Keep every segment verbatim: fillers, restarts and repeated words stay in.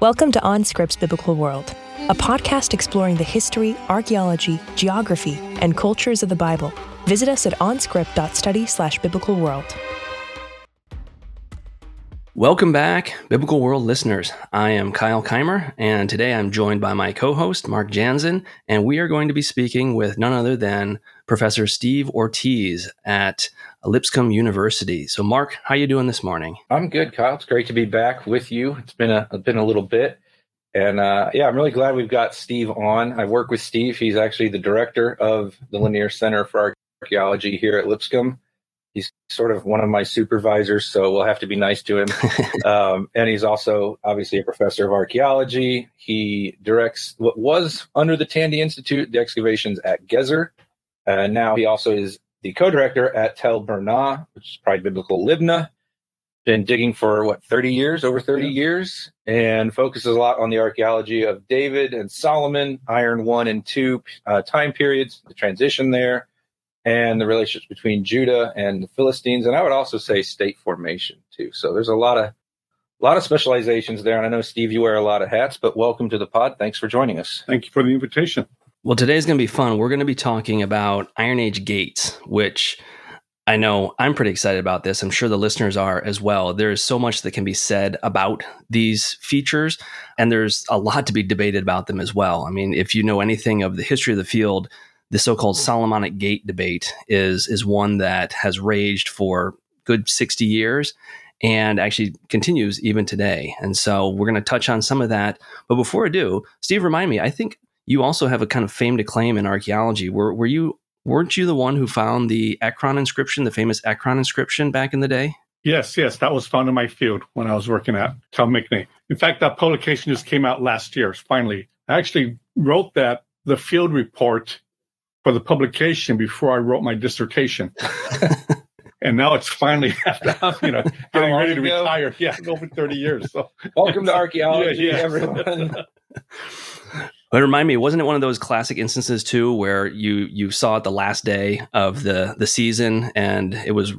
Welcome to OnScript's Biblical World, a podcast exploring the history, archaeology, geography, and cultures of the Bible. Visit us at onscript dot study slash biblical world. Welcome back, Biblical World listeners. I am Kyle Keimer, and today I'm joined by my co-host, Mark Janzen, and we are going to be speaking with none other than Professor Steve Ortiz at Lipscomb University. So, Mark, how are you doing this morning? I'm good, Kyle. It's great to be back with you. It's been a it's been a little bit, and uh, yeah, I'm really glad we've got Steve on. I work with Steve. He's actually the director of the Lanier Center for Archaeology here at Lipscomb. He's sort of one of my supervisors, so we'll have to be nice to him. um, and he's also obviously a professor of archaeology. He directs what was under the Tandy Institute, the excavations at Gezer. Uh, now he also is the co-director at Tel Burna, which is probably biblical Libna. Been digging for, what, thirty years, over thirty yeah. years, and focuses a lot on the archaeology of David and Solomon, Iron One and Two uh, time periods, the transition there, and the relationships between Judah and the Philistines. And I would also say state formation, too. So there's a lot of a lot of specializations there. And I know, Steve, you wear a lot of hats, but welcome to the pod. Thanks for joining us. Thank you for the invitation. Well, today's going to be fun. We're going to be talking about Iron Age gates, which I know I'm pretty excited about this. I'm sure the listeners are as well. There is so much that can be said about these features, and there's a lot to be debated about them as well. I mean, if you know anything of the history of the field, the so-called Solomonic gate debate is is one that has raged for good sixty years and actually continues even today. And so we're going to touch on some of that. But before I do, Steve, remind me, I think you also have a kind of famed acclaim in archaeology. Were were you weren't you the one who found the Ekron inscription, the famous Ekron inscription back in the day? Yes, yes, that was found in my field when I was working at Tom McNeigh. In fact, that publication just came out last year. Finally, I actually wrote that the field report for the publication before I wrote my dissertation, and now it's finally after I'm, you know, getting ready to ago? retire. Yeah, over thirty years. So welcome to archaeology, yeah, yeah. everyone. But remind me, wasn't it one of those classic instances, too, where you you saw it the last day of the, the season, and it was,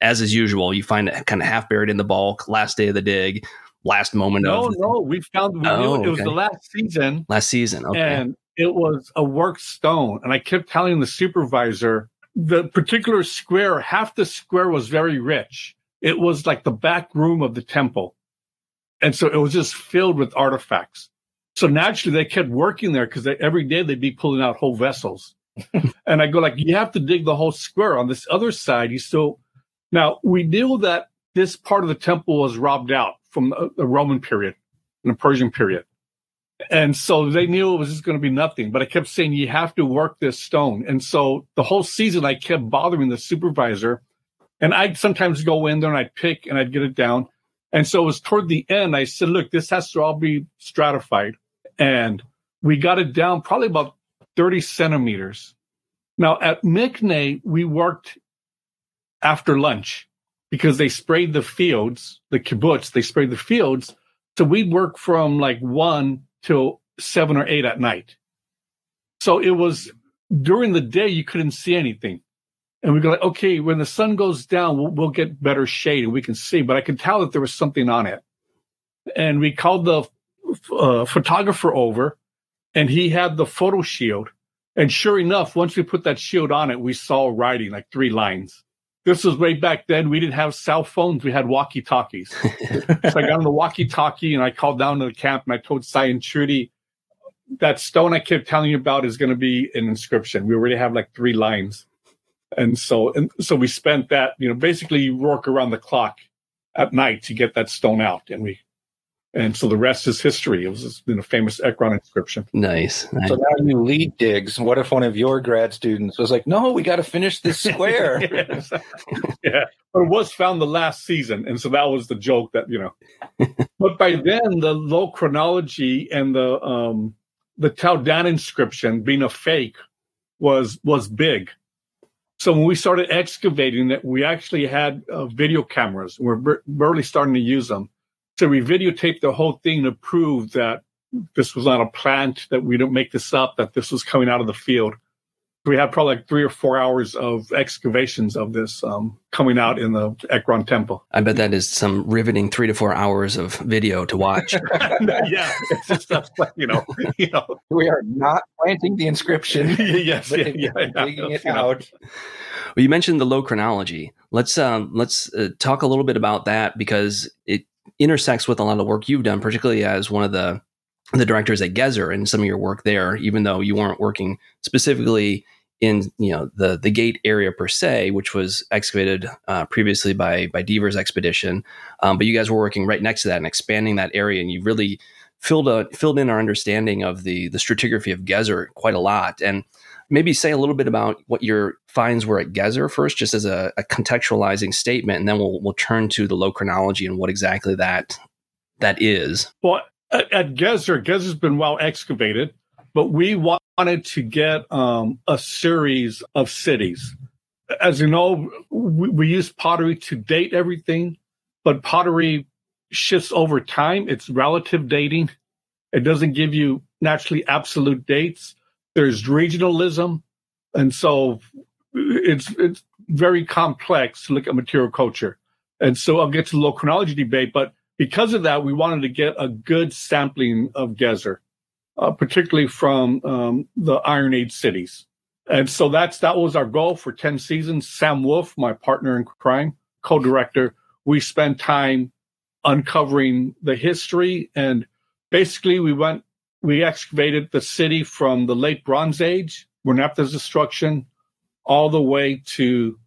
as is usual, you find it kind of half buried in the bulk, last day of the dig, last moment no, of... No, no, we found we oh, knew it. It okay. was the last season. Last season, okay. And it was a work stone, and I kept telling the supervisor, the particular square, half the square was very rich. It was like the back room of the temple, and so it was just filled with artifacts. So naturally, they kept working there because every day they'd be pulling out whole vessels. And I go like, you have to dig the whole square. On this other side, you still... Now, we knew that this part of the temple was robbed out from the Roman period and the Persian period. And so they knew it was just going to be nothing. But I kept saying, you have to work this stone. And so the whole season, I kept bothering the supervisor. And I'd sometimes go in there and I'd pick and I'd get it down. And so it was toward the end, I said, look, this has to all be stratified. And we got it down probably about thirty centimeters. Now, at Miqne, we worked after lunch because they sprayed the fields, the kibbutz, they sprayed the fields. So we'd work from like one till seven or eight at night. So it was during the day, you couldn't see anything. And we go like, okay, when the sun goes down, we'll, we'll get better shade and we can see. But I could tell that there was something on it. And we called the uh, photographer over, and he had the photo shield. And sure enough, once we put that shield on it, we saw writing, like three lines. This was way back then. We didn't have cell phones. We had walkie-talkies. So I got on the walkie-talkie, and I called down to the camp, and I told Cy and Trudy, that stone I kept telling you about is going to be an inscription. We already have like three lines. And so and so we spent that, you know, basically you work around the clock at night to get that stone out. And we, and so the rest is history. It was in a famous Ekron inscription. Nice, nice. So now you lead digs. What if one of your grad students was like, no, we got to finish this square. Yeah. But it was found the last season. And so that was the joke that, you know. But by then, the low chronology and the um, the Tel Dan inscription being a fake was was big. So when we started excavating it, we actually had uh, video cameras. We're b- barely starting to use them. So we videotaped the whole thing to prove that this was not a plant, that we didn't make this up, that this was coming out of the field. We have probably like three or four hours of excavations of this um, coming out in the Ekron temple. I bet that is some riveting three to four hours of video to watch. Yeah, it's just uh, you know, you know, we are not planting the inscription. Yes, yeah, yeah, yeah, digging yeah, it out. Know. Well, you mentioned the low chronology. Let's um, let's uh, talk a little bit about that, because it intersects with a lot of work you've done, particularly as one of the the directors at Gezer and some of your work there, even though you weren't working specifically in, you know, the the gate area per se, which was excavated uh, previously by by Dever's expedition. Um, but you guys were working right next to that and expanding that area, and you really filled a, filled in our understanding of the the stratigraphy of Gezer quite a lot. And maybe say a little bit about what your finds were at Gezer first, just as a, a contextualizing statement, and then we'll we'll turn to the low chronology and what exactly that that is. Well, At, at Gezer, Gezer's been well excavated, but we wanted to get um, a series of cities. As you know, we, we use pottery to date everything, but pottery shifts over time. It's relative dating. It doesn't give you naturally absolute dates. There's regionalism, and so it's it's very complex to look at material culture. And so I'll get to the low chronology debate, but because of that, we wanted to get a good sampling of Gezer, uh, particularly from um, the Iron Age cities. And so that's that was our goal for ten seasons. Sam Wolff, my partner in crime, co-director, we spent time uncovering the history. And basically, we went, we excavated the city from the late Bronze Age, Merneptah's destruction, all the way to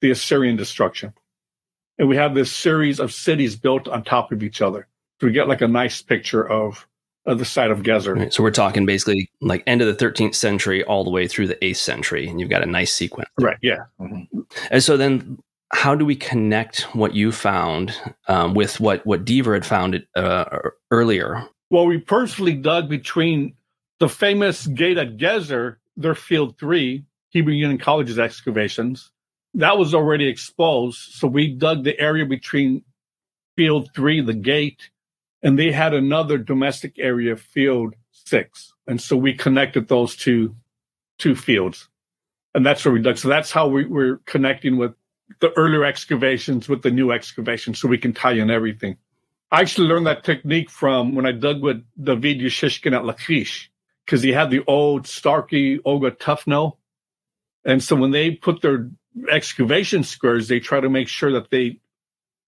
the Assyrian destruction. And we have this series of cities built on top of each other. So we get like a nice picture of, of the site of Gezer. Right, so we're talking basically like end of the thirteenth century all the way through the eighth century. And you've got a nice sequence. Right, yeah. Mm-hmm. And so then how do we connect what you found um, with what, what Dever had found uh, earlier? Well, we personally dug between the famous gate at Gezer, their field three, Hebrew Union College's excavations. That was already exposed, so we dug the area between field three, the gate, and they had another domestic area, field six. And so we connected those two two fields, and that's where we dug. So that's how we were connecting with the earlier excavations with the new excavation, so we can tie in everything. I actually learned that technique from when I dug with David Yushishkin at Lachish, because he had the old Starkey Olga Tufno. And so when they put their excavation squares, they try to make sure that they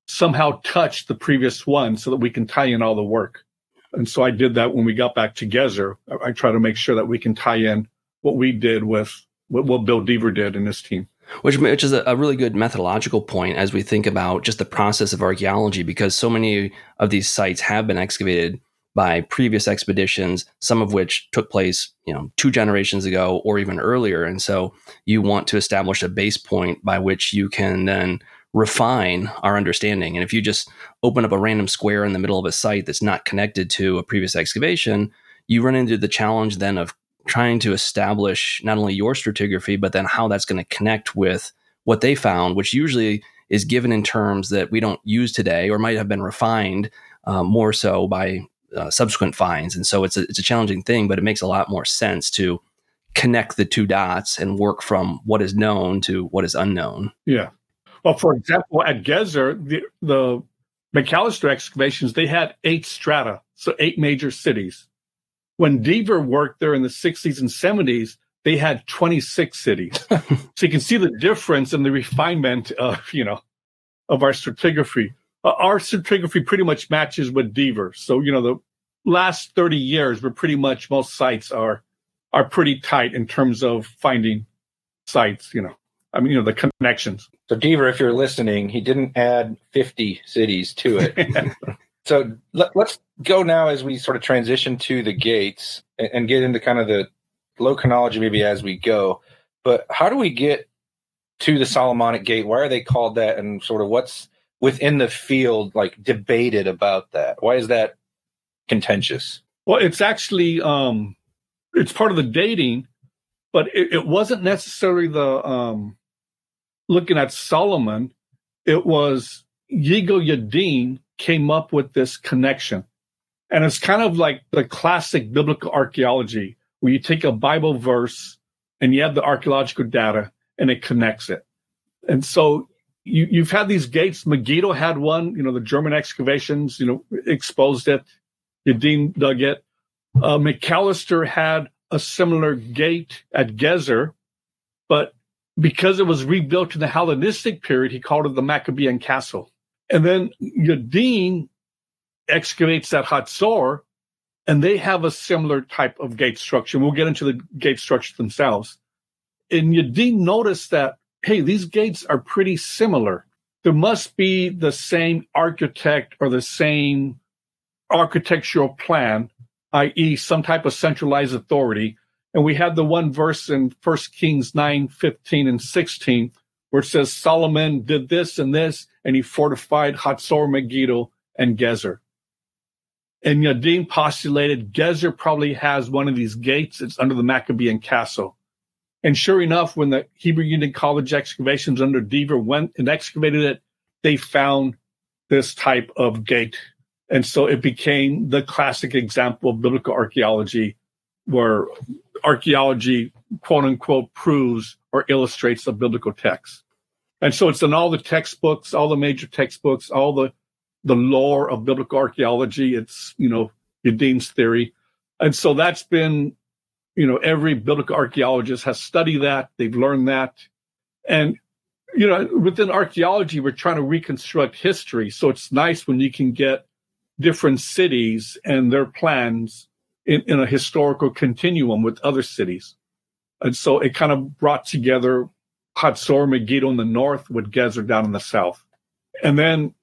somehow touch the previous one so that we can tie in all the work. And so I did that when we got back to Gezer. I, I try to make sure that we can tie in what we did with what, what Bill Dever did and his team. Which, which is a, a really good methodological point as we think about just the process of archaeology, because so many of these sites have been excavated by previous expeditions, some of which took place, you know, two generations ago or even earlier. And so you want to establish a base point by which you can then refine our understanding. And if you just open up a random square in the middle of a site that's not connected to a previous excavation, you run into the challenge then of trying to establish not only your stratigraphy, but then how that's going to connect with what they found, which usually is given in terms that we don't use today or might have been refined uh, more so by Uh, subsequent finds. And so it's a, it's a challenging thing, but it makes a lot more sense to connect the two dots and work from what is known to what is unknown. Yeah. Well, for example, at Gezer, the, the Macalister excavations, they had eight strata, so eight major cities. When Dever worked there in the sixties and seventies, they had twenty-six cities. So you can see the difference in the refinement of, you know, of our stratigraphy. Our stratigraphy pretty much matches with Dever. So, you know, the last thirty years, we're pretty much, most sites are are pretty tight in terms of finding sites, you know. I mean, you know, the connections. So Dever, if you're listening, he didn't add fifty cities to it. So let, let's go now as we sort of transition to the gates and, and get into kind of the low chronology maybe as we go. But how do we get to the Solomonic gate? Why are they called that? And sort of what's within the field, like, debated about that? Why is that contentious? Well, it's actually, um, it's part of the dating, but it, it wasn't necessarily the, um, looking at Solomon, it was Yigal Yadin came up with this connection. And it's kind of like the classic biblical archaeology, where you take a Bible verse and you have the archaeological data, and it connects it. And so you, you've had these gates. Megiddo had one. You know, the German excavations, you know, exposed it. Yadin dug it. Uh, Macalister had a similar gate at Gezer, but because it was rebuilt in the Hellenistic period, he called it the Maccabean Castle. And then Yadin excavates at Hazor, and they have a similar type of gate structure. We'll get into the gate structure themselves. And Yadin noticed that, hey, these gates are pretty similar. There must be the same architect or the same architectural plan, that is some type of centralized authority. And we have the one verse in First Kings nine fifteen and sixteen, where it says Solomon did this and this, and he fortified Hazor, Megiddo, and Gezer. And Yadin postulated Gezer probably has one of these gates. It's under the Maccabean Castle. And sure enough, when the Hebrew Union College excavations under Dever went and excavated it, they found this type of gate. And so it became the classic example of biblical archaeology, where archaeology, quote unquote, proves or illustrates a biblical text. And so it's in all the textbooks, all the major textbooks, all the, the lore of biblical archaeology. It's, you know, Yadin's theory. And so that's been, you know, every biblical archaeologist has studied that. They've learned that. And, you know, within archaeology, we're trying to reconstruct history. So it's nice when you can get different cities and their plans in, in a historical continuum with other cities. And so it kind of brought together Hazor, Megiddo in the north with Gezer down in the south. And then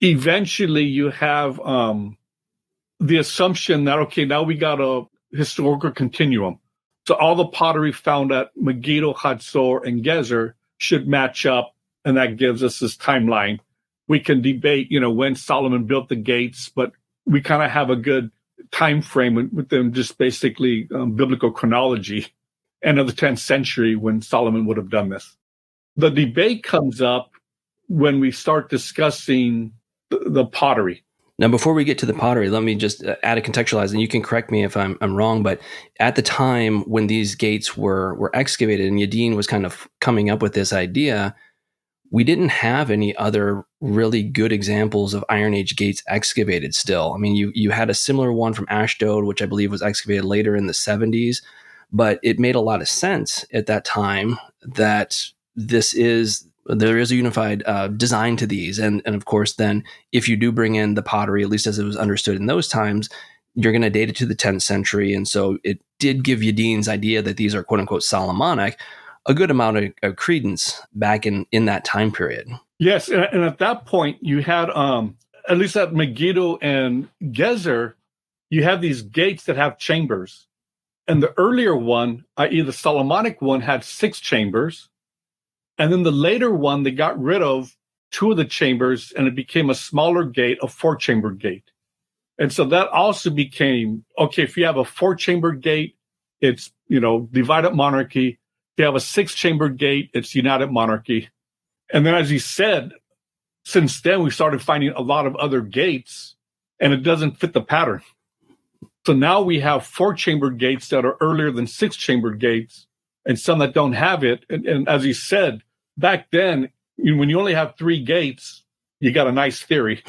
eventually you have um, the assumption that, okay, now we got a historical continuum. So all the pottery found at Megiddo, Hazor, and Gezer should match up, and that gives us this timeline. We can debate, you know, when Solomon built the gates, but we kind of have a good time frame with them, just basically um, biblical chronology, end of the tenth century when Solomon would have done this. The debate comes up when we start discussing the, the pottery. Now, before we get to the pottery, let me just add a contextualize, and you can correct me if I'm I'm wrong, but at the time when these gates were were excavated and Yadin was kind of coming up with this idea, we didn't have any other really good examples of Iron Age gates excavated still. I mean, you you had a similar one from Ashdod, which I believe was excavated later in the seventies, but it made a lot of sense at that time that this is, there is a unified uh, design to these. And, and of course, then if you do bring in the pottery, at least as it was understood in those times, you're going to date it to the tenth century. And so it did give Yadin's idea that these are quote unquote Solomonic a good amount of, of credence back in, in that time period. Yes, and, and at that point, you had, um, at least at Megiddo and Gezer, you have these gates that have chambers. And the earlier one, that is the Solomonic one, had six chambers. And then the later one, they got rid of two of the chambers, and it became a smaller gate, a four-chamber gate. And so that also became, okay, if you have a four-chamber gate, it's, you know, divided monarchy. You have a six-chamber gate, it's united monarchy. And then, as you said, since then we started finding a lot of other gates, and it doesn't fit the pattern. So now we have four-chamber gates that are earlier than six-chamber gates, and some that don't have it. And, and as you said, back then, you, when you only have three gates, you got a nice theory.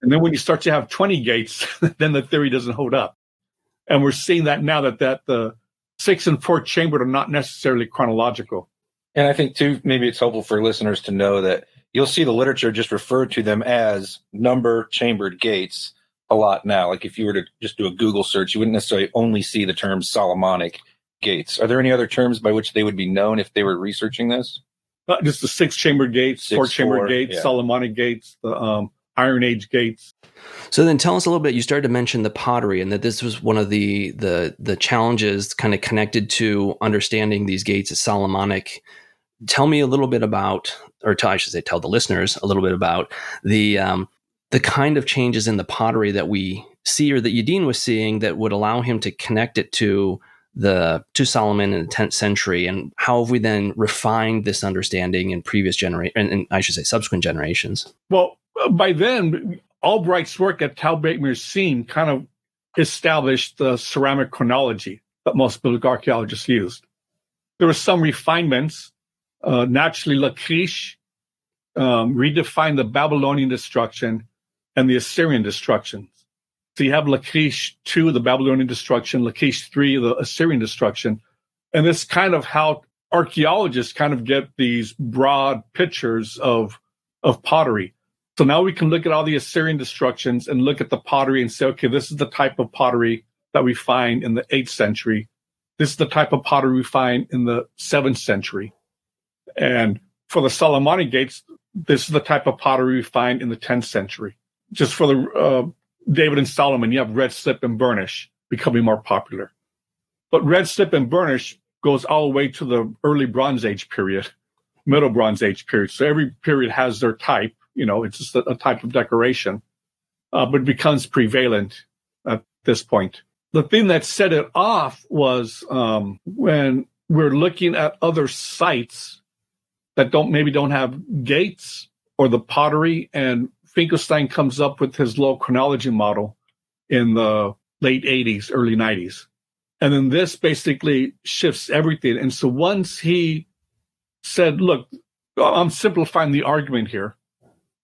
And then when you start to have twenty gates, then the theory doesn't hold up. And we're seeing that now that that the... Uh, Six and four chambered are not necessarily chronological. And I think, too, maybe it's helpful for listeners to know that you'll see the literature just refer to them as number chambered gates a lot now. Like if you were to just do a Google search, you wouldn't necessarily only see the term Solomonic gates. Are there any other terms by which they would be known if they were researching this? Uh, just the six chambered gates, four chambered gates, yeah. Solomonic gates, the um, Iron Age gates. So then tell us a little bit, you started to mention the pottery and that this was one of the the the challenges kind of connected to understanding these gates as Solomonic. Tell me a little bit about, or tell, I should say tell the listeners a little bit about the um, the kind of changes in the pottery that we see or that Yadin was seeing that would allow him to connect it to the to Solomon in the tenth century, and how have we then refined this understanding in previous generations, and, and I should say subsequent generations? Well, by then, Albright's work at Tal Beit Mersin kind of established the ceramic chronology that most biblical archaeologists used. There were some refinements. Uh, naturally, Lachish um, redefined the Babylonian destruction and the Assyrian destructions. So you have Lachish two, the Babylonian destruction, Lachish three, the Assyrian destruction. And this kind of how archaeologists kind of get these broad pictures of of pottery. So now we can look at all the Assyrian destructions and look at the pottery and say, okay, this is the type of pottery that we find in the eighth century. This is the type of pottery we find in the seventh century. And for the Solomonic gates, this is the type of pottery we find in the tenth century. Just for the uh, David and Solomon, you have red slip and burnish becoming more popular. But red slip and burnish goes all the way to the early Bronze Age period, middle Bronze Age period. So every period has their type. You know, it's just a, a type of decoration, uh, but it becomes prevalent at this point. The thing that set it off was um, when we're looking at other sites that don't maybe don't have gates or the pottery, and Finkelstein comes up with his low chronology model in the late eighties, early nineties. And then this basically shifts everything. And so once he said, look, I'm simplifying the argument here,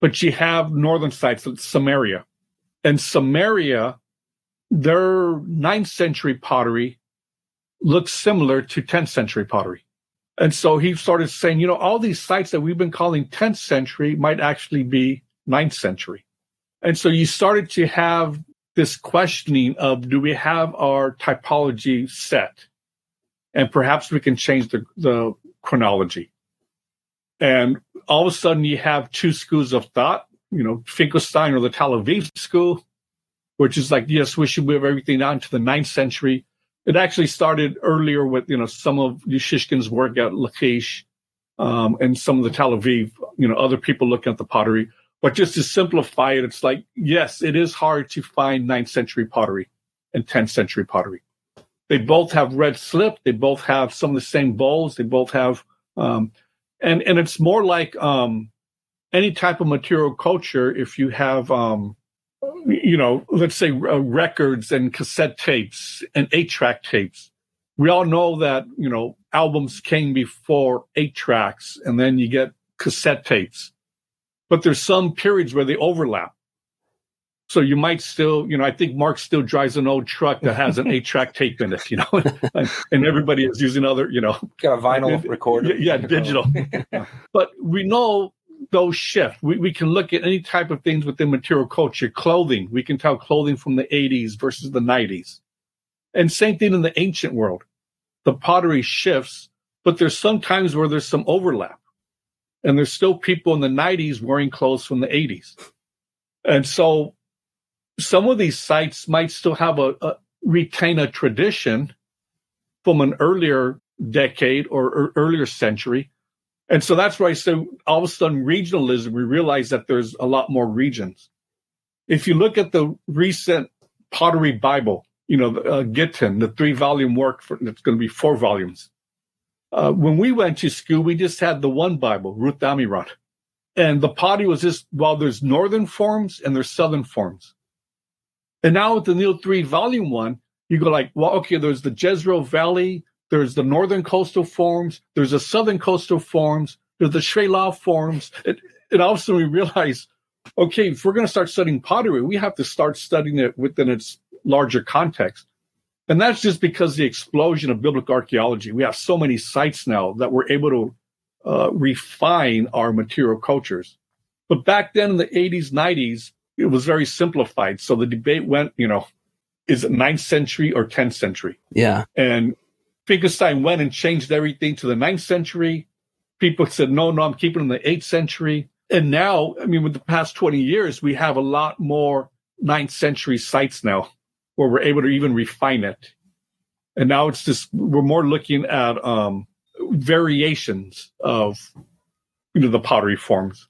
but you have northern sites, like Samaria. And Samaria, their ninth century pottery looks similar to tenth century pottery. And so he started saying, you know, all these sites that we've been calling tenth century might actually be ninth century. And so you started to have this questioning of, do we have our typology set? And perhaps we can change the, the chronology. And all of a sudden you have two schools of thought, you know, Finkelstein or the Tel Aviv school, which is like, yes, we should move everything down to the ninth century. It actually started earlier with, you know, some of Yushishkin's work at Lachish um, and some of the Tel Aviv, you know, other people looking at the pottery. But just to simplify it, it's like, yes, it is hard to find ninth century pottery and tenth century pottery. They both have red slip. They both have some of the same bowls. They both have, um, and, and it's more like um, any type of material culture. If you have, um, you know, let's say uh, records and cassette tapes and eight-track tapes, we all know that, you know, albums came before eight tracks, and then you get cassette tapes. But there's some periods where they overlap. So you might still, you know, I think Mark still drives an old truck that has an eight-track tape in it, you know, and, and everybody is using other, you know. Got a vinyl recorder. Yeah, digital. But we know those shift. We, we can look at any type of things within material culture. Clothing, we can tell clothing from the eighties versus the nineties. And same thing in the ancient world. The pottery shifts, but there's some times where there's some overlap. And there's still people in the nineties wearing clothes from the eighties. And so some of these sites might still have a, a retain a tradition from an earlier decade or, or earlier century. And so that's why I say all of a sudden regionalism, we realize that there's a lot more regions. If you look at the recent pottery Bible, you know, uh, Gittin, the three-volume work, for, it's going to be four volumes. Uh, when we went to school, we just had the one Bible, Ruth Amiron. And the pottery was just, well, there's northern forms and there's southern forms. And now with the Neil three volume one, you go like, well, okay, there's the Jezreel Valley, there's the northern coastal forms, there's the southern coastal forms, there's the Shephelah forms. And, and all of a sudden we realize, okay, if we're going to start studying pottery, we have to start studying it within its larger context. And that's just because the explosion of biblical archaeology. We have so many sites now that we're able to uh, refine our material cultures. But back then in the eighties, nineties, it was very simplified. So the debate went, you know, is it ninth century or tenth century? Yeah. And Finkelstein went and changed everything to the ninth century. People said, no, no, I'm keeping it in the eighth century. And now, I mean, with the past twenty years, we have a lot more ninth century sites now, where we're able to even refine it. And now it's just, we're more looking at um, variations of, you know, the pottery forms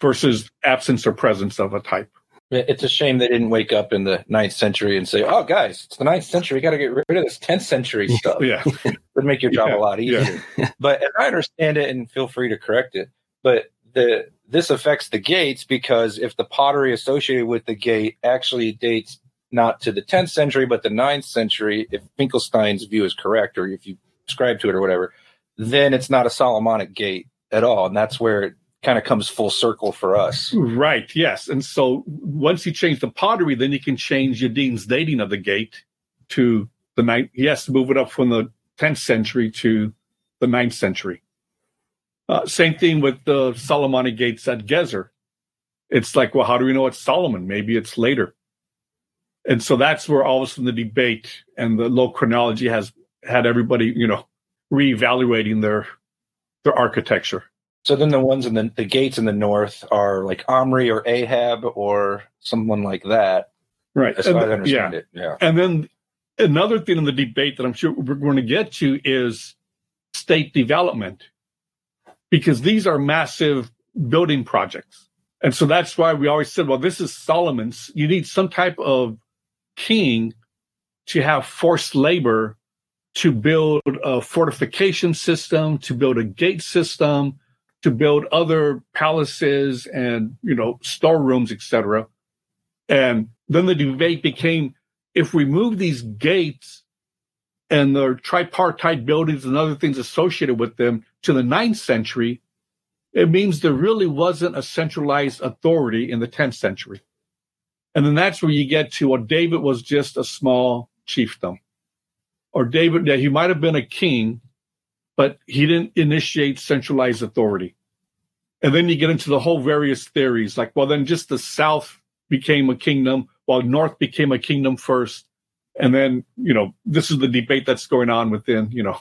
versus absence or presence of a type. It's a shame they didn't wake up in the ninth century and say, oh, guys, it's the ninth century. We got to get rid of this tenth century stuff. Yeah. It would make your job yeah. a lot easier. Yeah. But as I understand it, and feel free to correct it, but the this affects the gates because if the pottery associated with the gate actually dates not to the tenth century, but the ninth century, if Finkelstein's view is correct, or if you subscribe to it or whatever, then it's not a Solomonic gate at all. And that's where it kind of comes full circle for us. Right, yes. And so once you change the pottery, then you can change Yadin's dating of the gate to the ninth. He has to move it up from the tenth century to the ninth century. Uh, same thing with the Solomonic gates at Gezer. It's like, well, how do we know it's Solomon? Maybe it's later. And so that's where all of a sudden the debate and the low chronology has had everybody, you know, reevaluating their their architecture. So then the ones in the, the gates in the north are like Omri or Ahab or someone like that. Right. As far as I understand it. Yeah. And then another thing in the debate that I'm sure we're going to get to is state development, because these are massive building projects. And so that's why we always said, well, this is Solomon's. You need some type of king to have forced labor to build a fortification system, to build a gate system, to build other palaces and, you know, storerooms, et cetera. And then the debate became, if we move these gates and their tripartite buildings and other things associated with them to the ninth century, it means there really wasn't a centralized authority in the tenth century. And then that's where you get to, well, David was just a small chiefdom. Or David, yeah, he might have been a king, but he didn't initiate centralized authority. And then you get into the whole various theories, like, well, then just the south became a kingdom, while north became a kingdom first. And then, you know, this is the debate that's going on within, you know,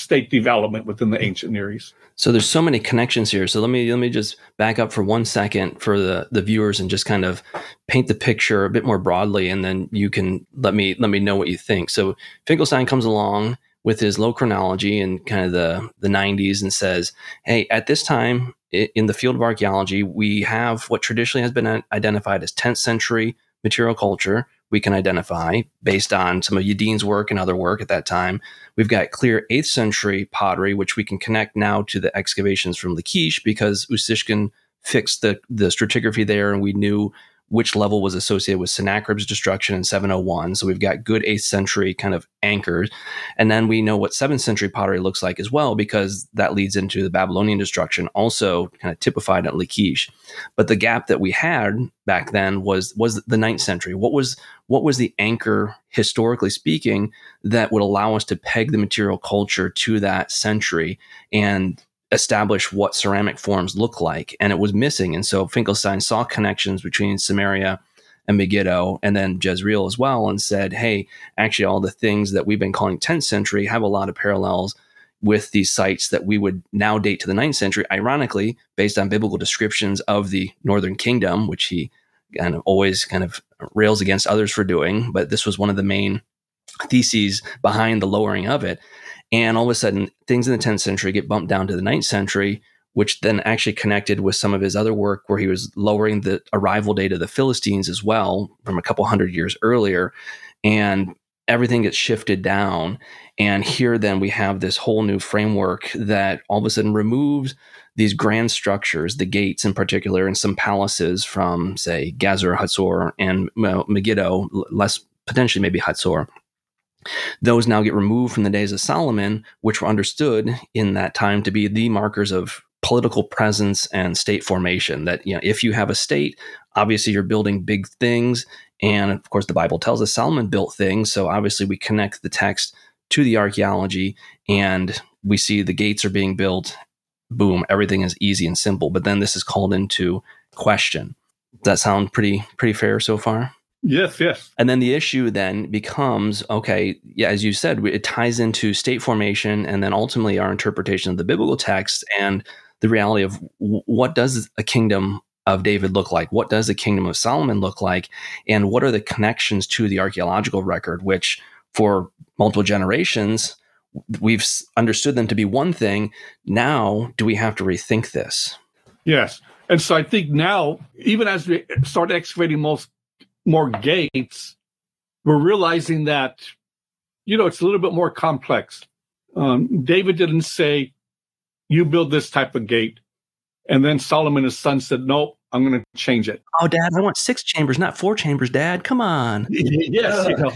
state development within the ancient Near East. So there's so many connections here. So let me let me just back up for one second for the, the viewers and just kind of paint the picture a bit more broadly, and then you can let me let me know what you think. So Finkelstein comes along with his low chronology and kind of the, the nineties and says, hey, at this time in the field of archaeology, we have what traditionally has been identified as tenth century material culture. We can identify based on some of Yadin's work and other work at that time. We've got clear eighth century pottery, which we can connect now to the excavations from Lachish because Usishkin fixed the, the stratigraphy there, and we knew which level was associated with Sennacherib's destruction in seven oh one. So we've got good eighth century kind of anchors. And then we know what seventh century pottery looks like as well, because that leads into the Babylonian destruction, also kind of typified at Lachish. But the gap that we had back then was was the ninth century. What was what was the anchor, historically speaking, that would allow us to peg the material culture to that century and establish what ceramic forms look like? And it was missing. And so Finkelstein saw connections between Samaria and Megiddo and then Jezreel as well, and said, hey, actually all the things that we've been calling tenth century have a lot of parallels with these sites that we would now date to the ninth century, ironically, based on biblical descriptions of the northern kingdom, which he kind of always kind of rails against others for doing. But this was one of the main theses behind the lowering of it. And all of a sudden, things in the tenth century get bumped down to the ninth century, which then actually connected with some of his other work where he was lowering the arrival date of the Philistines as well from a couple hundred years earlier. And everything gets shifted down. And here then we have this whole new framework that all of a sudden removes these grand structures, the gates in particular, and some palaces from, say, Gezer, Hazor, and Megiddo, less potentially maybe Hazor. Those now get removed from the days of Solomon, which were understood in that time to be the markers of political presence and state formation. That, you know, if you have a state, obviously you're building big things. And of course, the Bible tells us Solomon built things. So obviously we connect the text to the archaeology, and we see the gates are being built. Boom, everything is easy and simple. But then this is called into question. Does that sound pretty pretty fair so far? Yes, yes. And then the issue then becomes, okay, yeah, as you said, it ties into state formation and then ultimately our interpretation of the biblical text and the reality of what does a kingdom of David look like? What does the kingdom of Solomon look like? And what are the connections to the archaeological record, which for multiple generations, we've understood them to be one thing. Now, do we have to rethink this? Yes. And so I think now, even as we start excavating most more gates, we're realizing that, you know, it's a little bit more complex. Um, David didn't say, you build this type of gate. And then Solomon, his son, said, nope, I'm going to change it. Oh, Dad, I want six chambers, not four chambers, Dad. Come on. Yes. You know.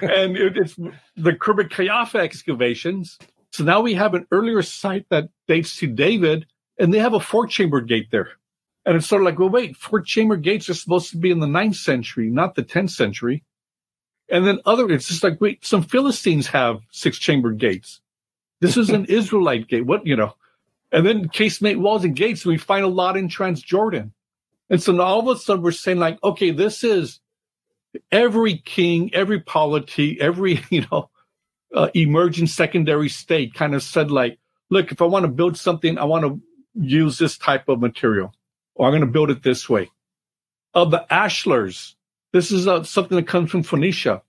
And it, it's the Khirbet Qeiyafa excavations So now we have an earlier site that dates to David, and they have a four-chambered gate there. And it's sort of like, well, wait, four-chambered gates are supposed to be in the ninth century, not the tenth century. And then other, it's just like, wait, some Philistines have six-chambered gates. This is an Israelite gate. What, you know? And then casemate walls and gates, and we find a lot in Transjordan. And so now all of a sudden we're saying, like, okay, this is every king, every polity, every, you know, uh, emerging secondary state kind of said, like, look, if I want to build something, I want to use this type of material, or I'm going to build it this way. Of the ashlars, this is uh, something that comes from Phoenicia,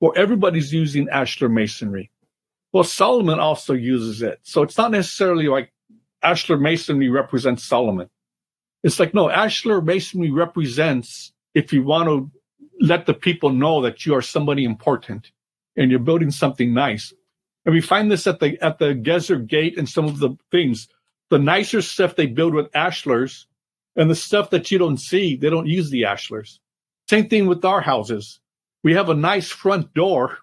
where everybody's using ashlar masonry. Well, Solomon also uses it. So it's not necessarily like ashlar masonry represents Solomon. It's like, no, ashlar masonry represents, if you want to let the people know that you are somebody important and you're building something nice. And we find this at the at the Gezer gate and some of the things. The nicer stuff they build with ashlars, and the stuff that you don't see, they don't use the ashlars. Same thing with our houses. We have a nice front door,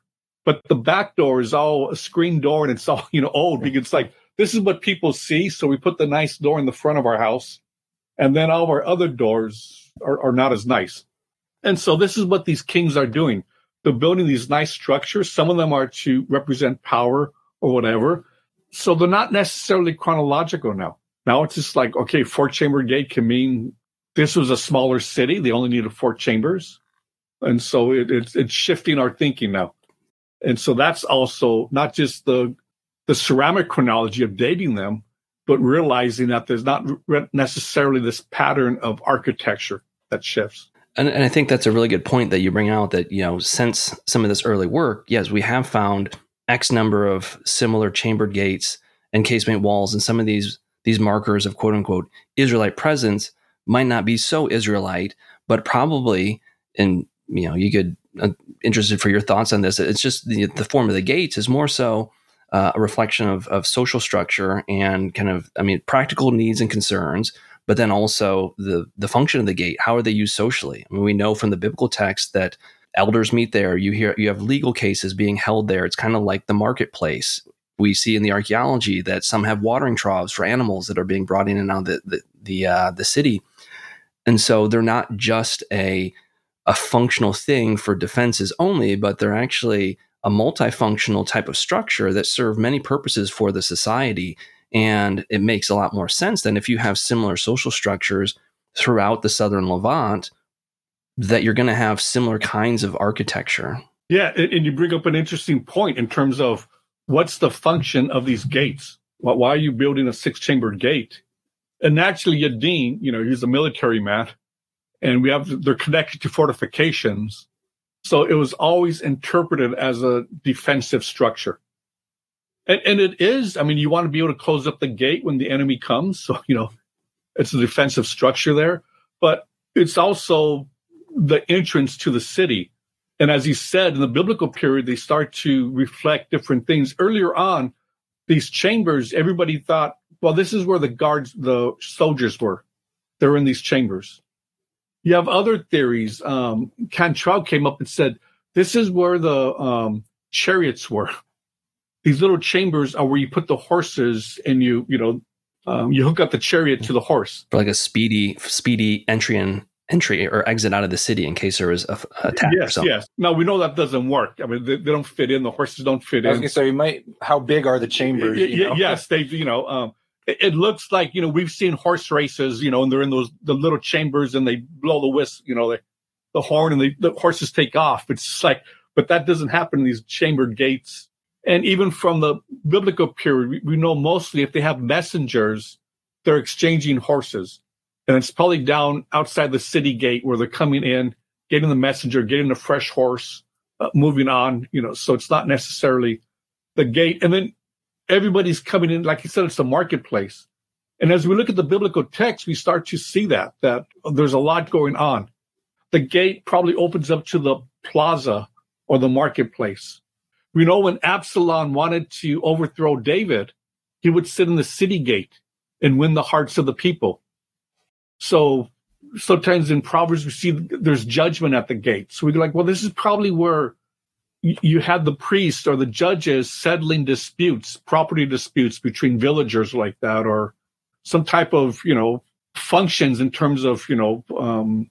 but the back door is all a screen door, and it's all, you know, old, because it's like, this is what people see, so we put the nice door in the front of our house, and then all of our other doors are, are not as nice. And so this is what these kings are doing. They're building these nice structures. Some of them are to represent power or whatever. So they're not necessarily chronological now. Now it's just like, okay, four-chamber gate can mean this was a smaller city. They only needed four chambers. And so it, it's, it's shifting our thinking now. And so that's also not just the the ceramic chronology of dating them, but realizing that there's not necessarily this pattern of architecture that shifts. And, and I think that's a really good point that you bring out, that, you know, since some of this early work, yes, we have found X number of similar chambered gates and casement walls, and some of these these markers of quote unquote Israelite presence might not be so Israelite, but probably, and, you know, you could, I'm interested for your thoughts on this. It's just the, the form of the gates is more so uh, a reflection of of social structure and kind of, I mean, practical needs and concerns. But then also the the function of the gate. How are they used socially? I mean, we know from the biblical text that elders meet there. You hear you have legal cases being held there. It's kind of like the marketplace. We see in the archaeology that some have watering troughs for animals that are being brought in and out of the the the, uh, the city, and so they're not just a a functional thing for defenses only, but they're actually a multifunctional type of structure that serve many purposes for the society. And it makes a lot more sense than if you have similar social structures throughout the Southern Levant, that you're going to have similar kinds of architecture. Yeah, and you bring up an interesting point in terms of what's the function of these gates? Why are you building a six-chambered gate? And naturally, Yadin, you know, he's a military man, and we have they're connected to fortifications. So it was always interpreted as a defensive structure. And, and it is, I mean, you want to be able to close up the gate when the enemy comes. So, you know, it's a defensive structure there. But it's also the entrance to the city. And as you said, in the biblical period, they start to reflect different things. Earlier on, these chambers, everybody thought, well, this is where the guards, the soldiers were. They're in these chambers. You have other theories. Um, Cantrell came up and said, this is where the um, chariots were. These little chambers are where you put the horses, and you, you know, um, you hook up the chariot to the horse. For like a speedy, speedy entry and entry or exit out of the city in case there was a, a attack. Yes, or something. Yes. Now we know that doesn't work. I mean, they, they don't fit in. The horses don't fit in. I was going to say, you might. How big are the chambers? It, you know? Yes, they. You know, um, it, it looks like, you know, we've seen horse races. You know, and they're in those the little chambers, and they blow the whist, you know, the, the horn, and they, the horses take off. It's like, but that doesn't happen in these chambered gates. And even from the biblical period, we know mostly if they have messengers, they're exchanging horses. And it's probably down outside the city gate where they're coming in, getting the messenger, getting a fresh horse, uh, moving on, you know, so it's not necessarily the gate. And then everybody's coming in. Like you said, it's a marketplace. And as we look at the biblical text, we start to see that, that there's a lot going on. The gate probably opens up to the plaza or the marketplace. We know when Absalom wanted to overthrow David, he would sit in the city gate and win the hearts of the people. So sometimes in Proverbs, we see there's judgment at the gate. So we're like, well, this is probably where you had the priests or the judges settling disputes, property disputes between villagers like that, or some type of, you know, functions in terms of, you know, um,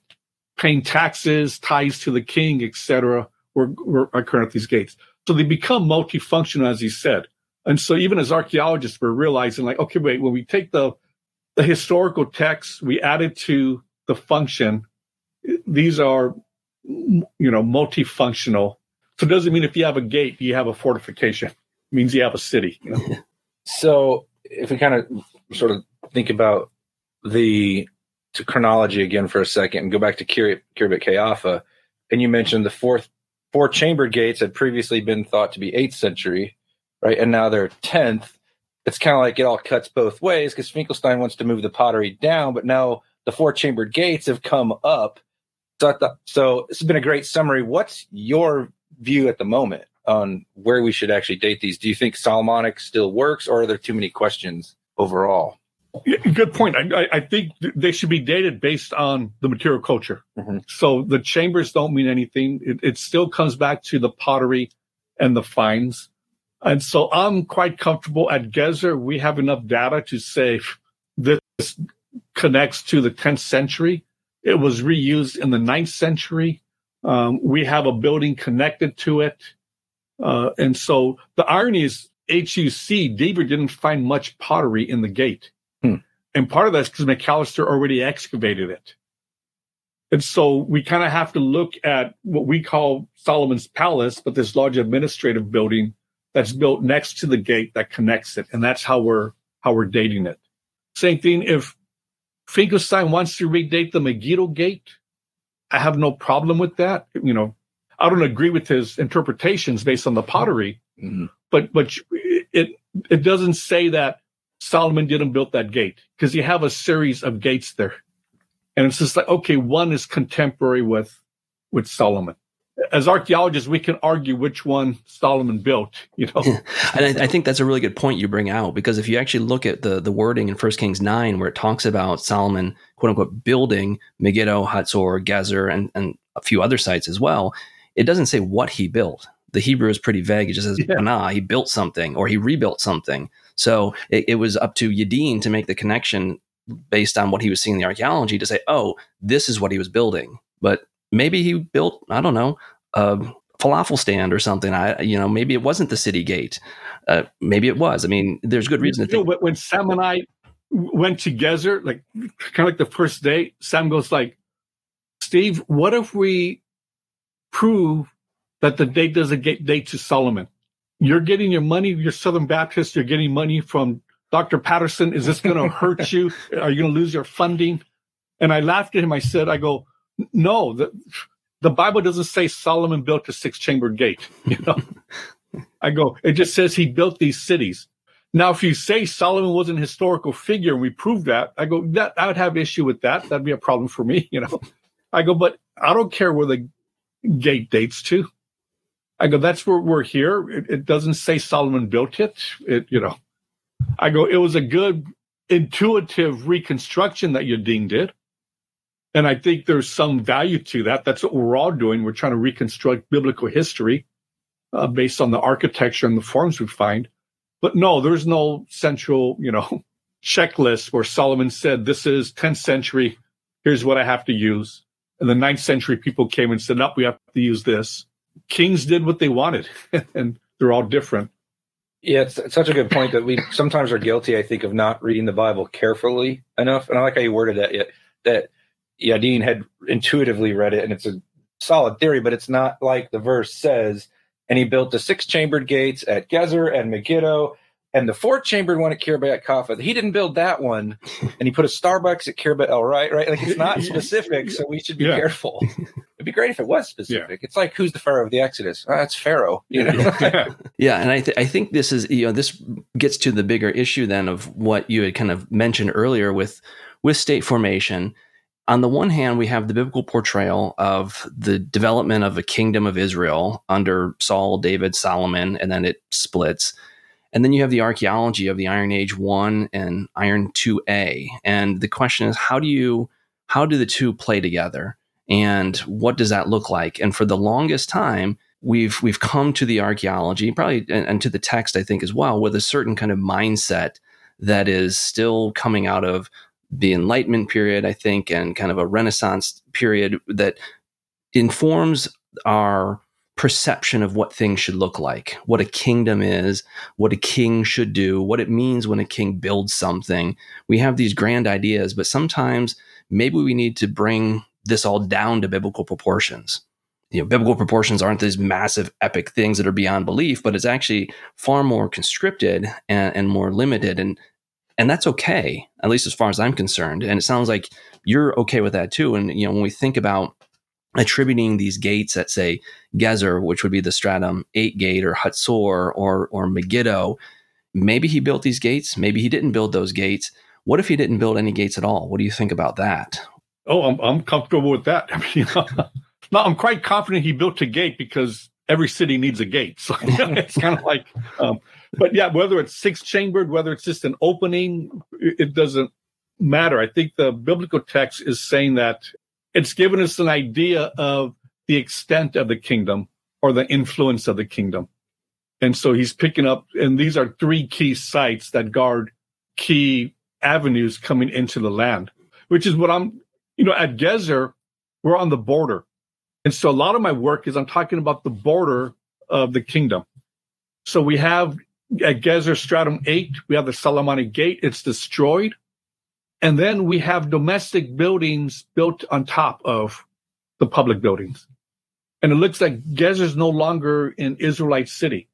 paying taxes, ties to the king, et cetera, were, were occurring at these gates. So they become multifunctional, as he said. And so even as archaeologists, we're realizing, like, okay, wait, when we take the, the historical text, we add it to the function. These are, you know, multifunctional. So it doesn't mean if you have a gate, you have a fortification. It means you have a city. You know? So if we kind of sort of think about the to chronology again for a second and go back to Khirbet Qeiyafa, and you mentioned the fourth four chamber gates had previously been thought to be eighth century, right? And now they're tenth. It's kind of like it all cuts both ways because Finkelstein wants to move the pottery down, but now the four chambered gates have come up. So, thought, so it's been a great summary. What's your view at the moment on where we should actually date these? Do you think Solomonic still works, or are there too many questions overall? Yeah, good point. I, I think they should be dated based on the material culture. Mm-hmm. So the chambers don't mean anything. It, it still comes back to the pottery and the finds. And so I'm quite comfortable at Gezer. We have enough data to say this connects to the tenth century. It was reused in the ninth century. Um, we have a building connected to it. Uh, and so the irony is H U C, Dever didn't find much pottery in the gate. Hmm. And part of that's because Macalister already excavated it. And so we kind of have to look at what we call Solomon's Palace, but this large administrative building that's built next to the gate that connects it. And that's how we're, how we're dating it. Same thing. If Finkelstein wants to redate the Megiddo gate, I have no problem with that. You know, I don't agree with his interpretations based on the pottery, mm-hmm. but but it it doesn't say that Solomon didn't build that gate, because you have a series of gates there, and it's just like, okay, one is contemporary with with Solomon. As archaeologists, we can argue which one Solomon built, you know. And I, I think that's a really good point you bring out, because if you actually look at the the wording in First Kings nine, where it talks about Solomon, quote unquote, building Megiddo, Hazor, Gezer, and, and a few other sites as well, it doesn't say what he built. The Hebrew is pretty vague. It just says, yeah. Nah, he built something, or he rebuilt something. So it, it was up to Yadin to make the connection based on what he was seeing in the archaeology to say, oh, this is what he was building. But maybe he built, I don't know, a falafel stand or something. I, you know, maybe it wasn't the city gate. Uh, maybe it was. I mean, there's good reason to think. But when Sam and I went to Gezer, like kind of like the first day, Sam goes like, "Steve, what if we prove that the date doesn't get date to Solomon? You're getting your money. You're Southern Baptist. You're getting money from Doctor Patterson. Is this going to hurt you? Are you going to lose your funding?" And I laughed at him. I said, "I go." No, the, the Bible doesn't say Solomon built a six-chambered gate. You know, I go, it just says he built these cities. Now, if you say Solomon was an historical figure and we prove that, I go, that I would have issue with that. That'd be a problem for me, you know. I go, but I don't care where the gate dates to. I go, that's where we're here. It, it doesn't say Solomon built it. It, you know. I go, it was a good intuitive reconstruction that Yadin did. And I think there's some value to that. That's what we're all doing. We're trying to reconstruct biblical history uh, based on the architecture and the forms we find. But no, there's no central, you know, checklist where Solomon said, this is tenth century, here's what I have to use. And the ninth century people came and said, no, we have to use this. Kings did what they wanted, and they're all different. Yeah, it's, it's such a good point that we sometimes are guilty, I think, of not reading the Bible carefully enough. And I like how you worded that, yet, that Yadin had intuitively read it, and it's a solid theory, but it's not like the verse says, and he built the six-chambered gates at Gezer and Megiddo, and the four-chambered one at Khirbet Qeiyafa. He didn't build that one, and he put a Starbucks at Khirbet El Right, right? Like, it's not specific, so we should be yeah. careful. It'd be great if it was specific. Yeah. It's like, who's the Pharaoh of the Exodus? Oh, that's Pharaoh. You know? yeah. yeah, and I, th- I think this is, you know, this gets to the bigger issue then of what you had kind of mentioned earlier with with state formation. On the one hand, we have the biblical portrayal of the development of a kingdom of Israel under Saul, David, Solomon, and then it splits. And then you have the archaeology of the Iron Age one and Iron two A. And the question is, how do you, how do the two play together? And what does that look like? And for the longest time, we've we've come to the archaeology, probably, and, and to the text, I think, as well, with a certain kind of mindset that is still coming out of the Enlightenment period, I think, and kind of a Renaissance period that informs our perception of what things should look like, what a kingdom is, what a king should do, what it means when a king builds something. We have these grand ideas, but sometimes maybe we need to bring this all down to biblical proportions. You know, biblical proportions aren't these massive epic things that are beyond belief, but it's actually far more constricted and, and more limited. And and that's okay, at least as far as I'm concerned. And it sounds like you're okay with that too. And, you know, when we think about attributing these gates at, say, Gezer, which would be the stratum eight gate, or Hazor, or or Megiddo, maybe he built these gates, maybe he didn't build those gates. What if he didn't build any gates at all? What do you think about that? Oh, I'm I'm comfortable with that. I mean, no, I'm quite confident he built a gate because every city needs a gate. So it's kind of like, um, but yeah, whether it's six chambered, whether it's just an opening, it doesn't matter. I think the biblical text is saying that it's given us an idea of the extent of the kingdom or the influence of the kingdom. And so he's picking up, and these are three key sites that guard key avenues coming into the land, which is what I'm, you know, at Gezer, we're on the border. And so a lot of my work is I'm talking about the border of the kingdom. So we have at Gezer stratum eight, we have the Solomonic gate. It's destroyed. And then we have domestic buildings built on top of the public buildings. And it looks like Gezer is no longer an Israelite city.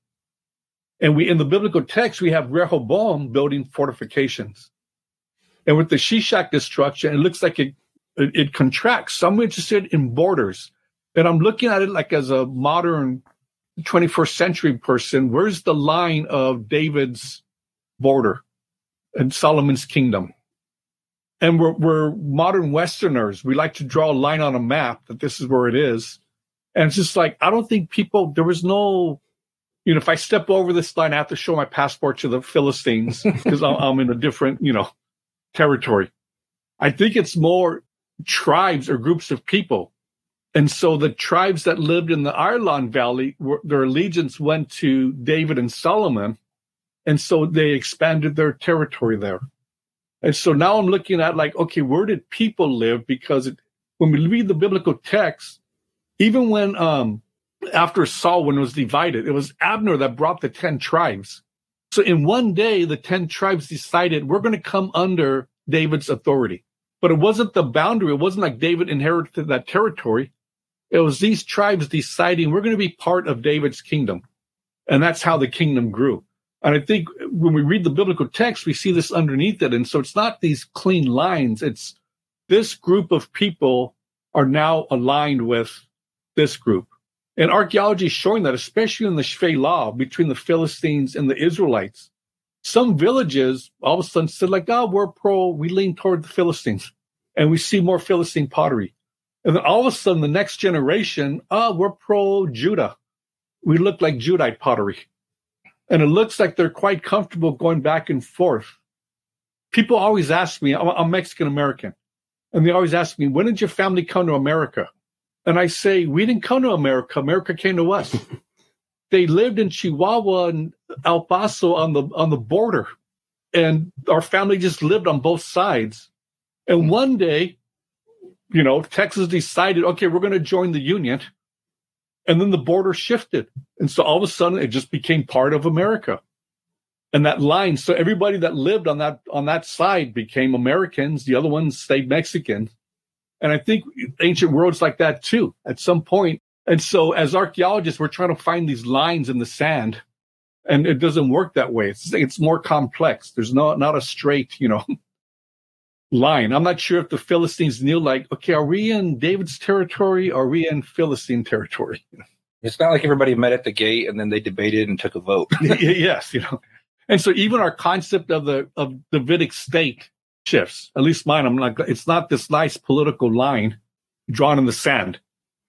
And we, in the biblical text, we have Rehoboam building fortifications. And with the Shishak destruction, it looks like it, it, it contracts. So I'm interested in borders. And I'm looking at it like as a modern twenty-first century person, where's the line of David's border and Solomon's kingdom? And we're, we're modern Westerners. We like to draw a line on a map that this is where it is. And it's just like, I don't think people, there was no, you know, if I step over this line, I have to show my passport to the Philistines because I'm, I'm in a different, you know, territory. I think it's more tribes or groups of people. And so the tribes that lived in the Arnon Valley, were, their allegiance went to David and Solomon. And so they expanded their territory there. And so now I'm looking at like, okay, where did people live? Because it, when we read the biblical text, even when um, after Saul, when it was divided, it was Abner that brought the ten tribes. So in one day, the ten tribes decided we're going to come under David's authority. But it wasn't the boundary. It wasn't like David inherited that territory. It was these tribes deciding we're going to be part of David's kingdom. And that's how the kingdom grew. And I think when we read the biblical text, we see this underneath it. And so it's not these clean lines. It's this group of people are now aligned with this group. And archaeology is showing that, especially in the Shephelah between the Philistines and the Israelites. Some villages all of a sudden said, like, oh, we're pro, we lean toward the Philistines. And we see more Philistine pottery. And then all of a sudden, the next generation, oh, we're pro-Judah. We look like Judite pottery. And it looks like they're quite comfortable going back and forth. People always ask me, I'm, I'm Mexican-American, and they always ask me, when did your family come to America? And I say, we didn't come to America. America came to us. They lived in Chihuahua and El Paso on the on the border, and our family just lived on both sides. And one day, you know, Texas decided, okay, we're going to join the Union. And then the border shifted. And so all of a sudden, it just became part of America. And that line, so everybody that lived on that on that side became Americans. The other ones stayed Mexican. And I think ancient worlds like that, too, at some point. And so as archaeologists, we're trying to find these lines in the sand. And it doesn't work that way. It's, it's more complex. There's no, not a straight, you know, line. I'm not sure if the Philistines knew, like, okay, are we in David's territory? Or are we in Philistine territory? It's not like everybody met at the gate and then they debated and took a vote. Yes, you know. And so even our concept of the of Davidic state shifts. At least mine. I'm like, it's not this nice political line drawn in the sand.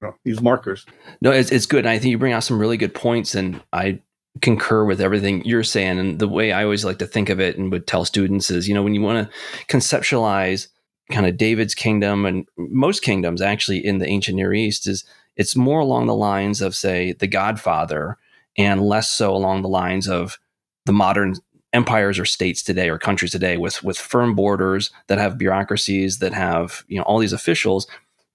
You know, these markers. No, it's it's good. And I think you bring out some really good points, and I concur with everything you're saying. And the way I always like to think of it and would tell students is, you know, when you want to conceptualize kind of David's kingdom and most kingdoms actually in the ancient Near East, is It's more along the lines of, say, The Godfather, and less so along the lines of the modern empires or states today or countries today with with firm borders that have bureaucracies that have, you know, all these officials.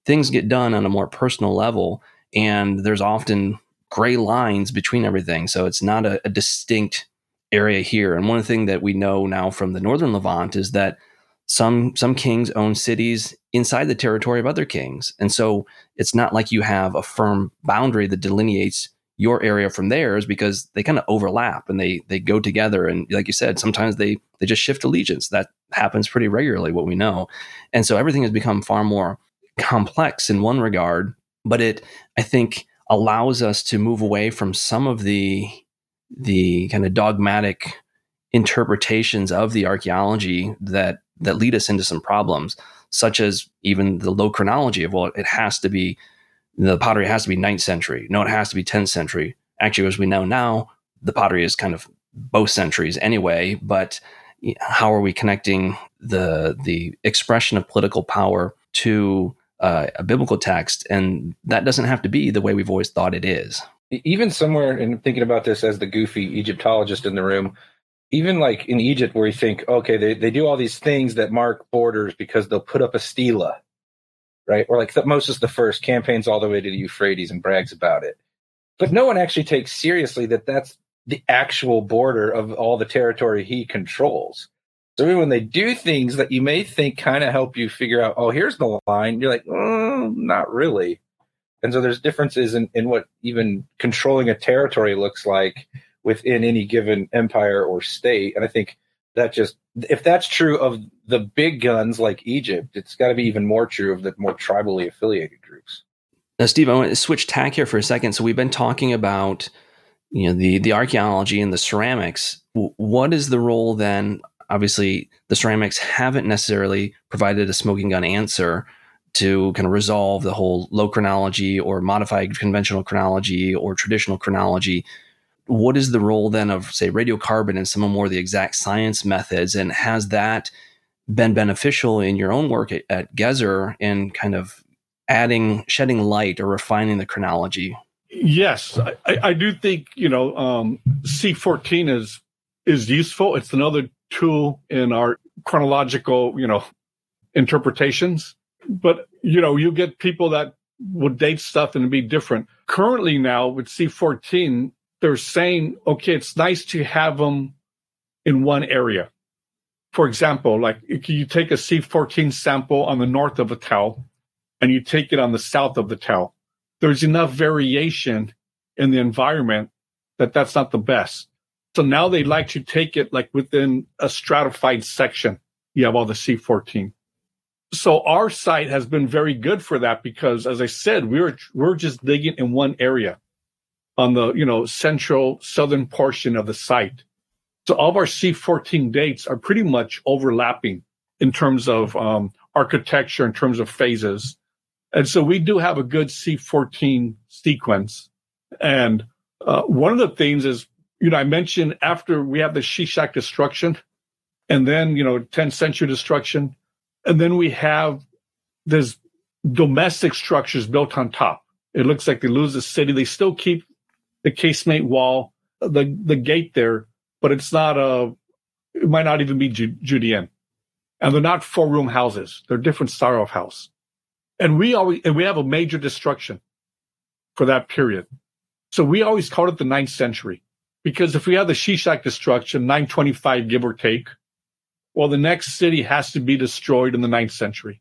Things get done on a more personal level, and there's often gray lines between everything. So it's not a, a distinct area here. And one thing that we know now from the Northern Levant is that some some kings own cities inside the territory of other kings. And so it's not like you have a firm boundary that delineates your area from theirs, because they kind of overlap and they they go together. And like you said, sometimes they they just shift allegiance. That happens pretty regularly, what we know. And so everything has become far more complex in one regard, but it, I think, allows us to move away from some of the the kind of dogmatic interpretations of the archaeology that that lead us into some problems, such as even the low chronology of, well, it has to be, the pottery has to be ninth century. No, it has to be tenth century. Actually, as we know now, the pottery is kind of both centuries anyway, but how are we connecting the the expression of political power to uh, a biblical text? And that doesn't have to be the way we've always thought it is. Even somewhere, and I'm thinking about this as the goofy Egyptologist in the room, even like in Egypt where you think, okay, they, they do all these things that mark borders because they'll put up a stela, right? Or like Thutmosis the First campaigns all the way to the Euphrates and brags about it. But no one actually takes seriously that that's the actual border of all the territory he controls. So even when they do things that you may think kind of help you figure out, oh, here's the line, you're like, mm, not really. And so there's differences in, in what even controlling a territory looks like within any given empire or state. And I think that just, if that's true of the big guns like Egypt, it's got to be even more true of the more tribally affiliated groups. Now, Steve, I want to switch tack here for a second. So we've been talking about, you know, the, the archaeology and the ceramics. What is the role then? Obviously, the ceramics haven't necessarily provided a smoking gun answer to kind of resolve the whole low chronology or modified conventional chronology or traditional chronology. What is the role then of, say, radiocarbon and some more of the exact science methods? And has that been beneficial in your own work at, at Gezer in kind of adding, shedding light or refining the chronology? Yes, I, I do think, you know, um, C fourteen is is useful. It's another tool in our chronological, you know, interpretations. But, you know, you get people that will date stuff and be different. Currently now with C fourteen, they're saying, okay, it's nice to have them in one area. For example, like if you take a C fourteen sample on the north of a towel and you take it on the south of the towel, there's enough variation in the environment that that's not the best. So now they like to take it like within a stratified section. You have all the C fourteen. So our site has been very good for that because, as I said, we were we're just digging in one area on the, you know, central southern portion of the site. So all of our C fourteen dates are pretty much overlapping in terms of um, architecture, in terms of phases. And so we do have a good C fourteen sequence. And uh, one of the things is, you know, I mentioned after we have the Shishak destruction and then, you know, tenth century destruction, and then we have this domestic structures built on top. It looks like they lose the city. They still keep the casemate wall, the, the gate there, but it's not a, it might not even be Ju- Judean. And they're not four room houses. They're different style of house. And we always, and we have a major destruction for that period. So we always called it the ninth century, because if we have the Shishak destruction, nine twenty-five, give or take, well, the next city has to be destroyed in the ninth century.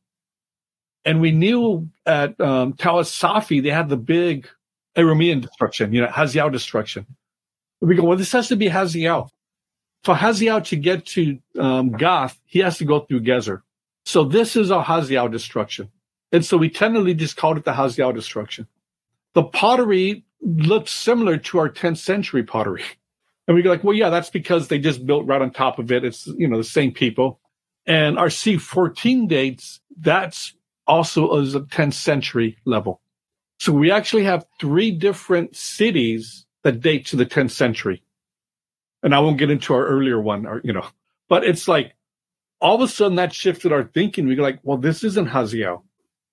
And we knew at um, Tel Safi, they had the big Aramean destruction, you know, Hazael destruction. We go, well, this has to be Hazael. For Hazael to get to um, Gath, he has to go through Gezer. So this is our Hazael destruction. And so we tentatively just called it the Hazael destruction. The pottery looked similar to our tenth century pottery. And we go like, well, yeah, that's because they just built right on top of it. It's, you know, the same people. And our C fourteen dates, that's also is a tenth century level. So we actually have three different cities that date to the tenth century. And I won't get into our earlier one, or, you know, but it's like all of a sudden that shifted our thinking. We go like, well, this isn't Hazael.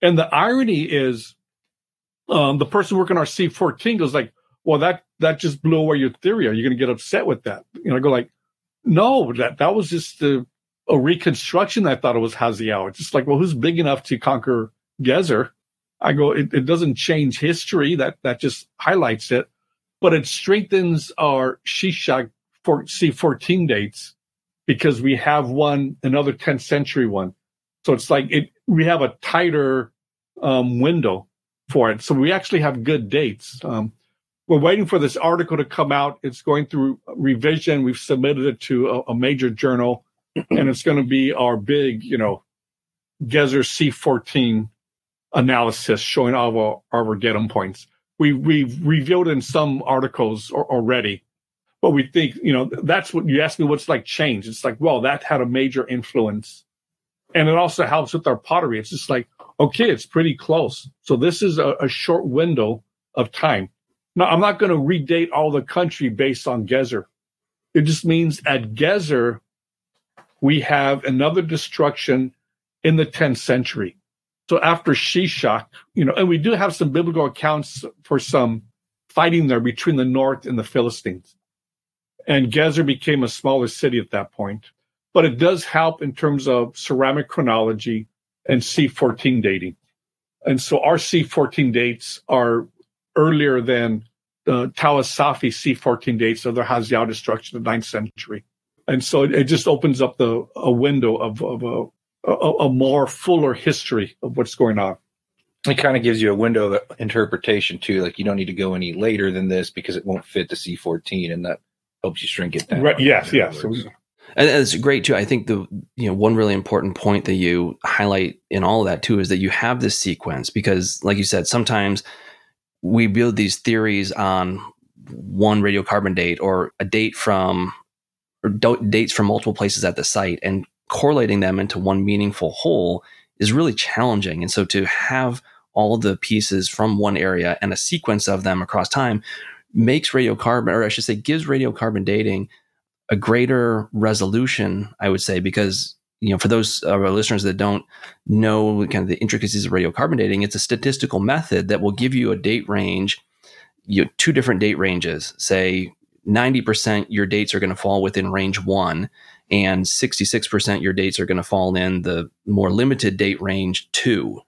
And the irony is um, the person working our C fourteen goes like, well, that, that just blew away your theory. Are you going to get upset with that? You know, I go like, no, that, that was just a, a reconstruction. I thought it was Hazael. It's just like, well, who's big enough to conquer Gezer? I go, it, it doesn't change history. That, that just highlights it, but it strengthens our Shishak C fourteen dates because we have one, another tenth century one. So it's like it, we have a tighter um, window for it. So we actually have good dates. Um, we're waiting for this article to come out. It's going through revision. We've submitted it to a, a major journal, and it's going to be our big, you know, Gezer C fourteen analysis showing all of our, all our datum points. We, we've revealed in some articles or, already, but we think, you know, that's what you asked me what's like change. It's like, well, that had a major influence. And it also helps with our pottery. It's just like, okay, it's pretty close. So this is a, a short window of time. Now, I'm not going to redate all the country based on Gezer. It just means at Gezer, we have another destruction in the tenth century. So after Shishak, you know, and we do have some biblical accounts for some fighting there between the north and the Philistines. And Gezer became a smaller city at that point. But it does help in terms of ceramic chronology and C fourteen dating. And so our C fourteen dates are earlier than the Tau Safi C fourteen dates of the Hazael destruction of the ninth century. And so it, it just opens up the a window of, of a, a, a more fuller history of what's going on. It kind of gives you a window of interpretation, too. Like, you don't need to go any later than this because it won't fit the C fourteen, and that helps you shrink it down. Right. Yes, yes. And it's great, too. I think the, you know, one really important point that you highlight in all of that, too, is that you have this sequence because, like you said, sometimes we build these theories on one radiocarbon date or a date from or dates from multiple places at the site, and correlating them into one meaningful whole is really challenging. And so to have all the pieces from one area and a sequence of them across time makes radiocarbon, or I should say gives radiocarbon dating a greater resolution, I would say, because, you know, for those of our listeners that don't know kind of the intricacies of radiocarbon dating, it's a statistical method that will give you a date range, you know, two different date ranges. Say ninety percent your dates are going to fall within range one, and sixty-six percent your dates are going to fall in the more limited date range two.